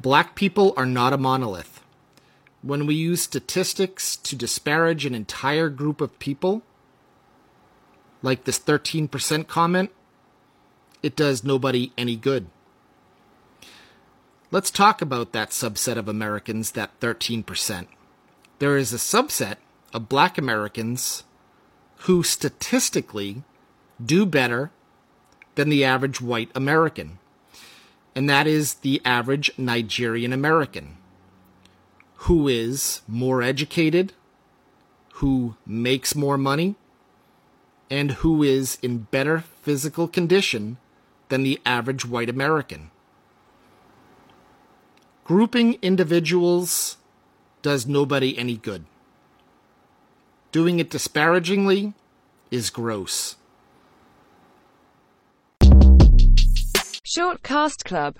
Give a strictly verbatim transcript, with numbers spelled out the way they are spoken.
Black people are not a monolith. When we use statistics to disparage an entire group of people, like this thirteen percent comment, it does nobody any good. Let's talk about that subset of Americans, that thirteen percent. There is a subset of Black Americans who statistically do better than the average white American, and that is the average Nigerian American, who is more educated, who makes more money, and who is in better physical condition than the average white American. Grouping individuals does nobody any good. Doing it disparagingly is gross. Shortcast Club.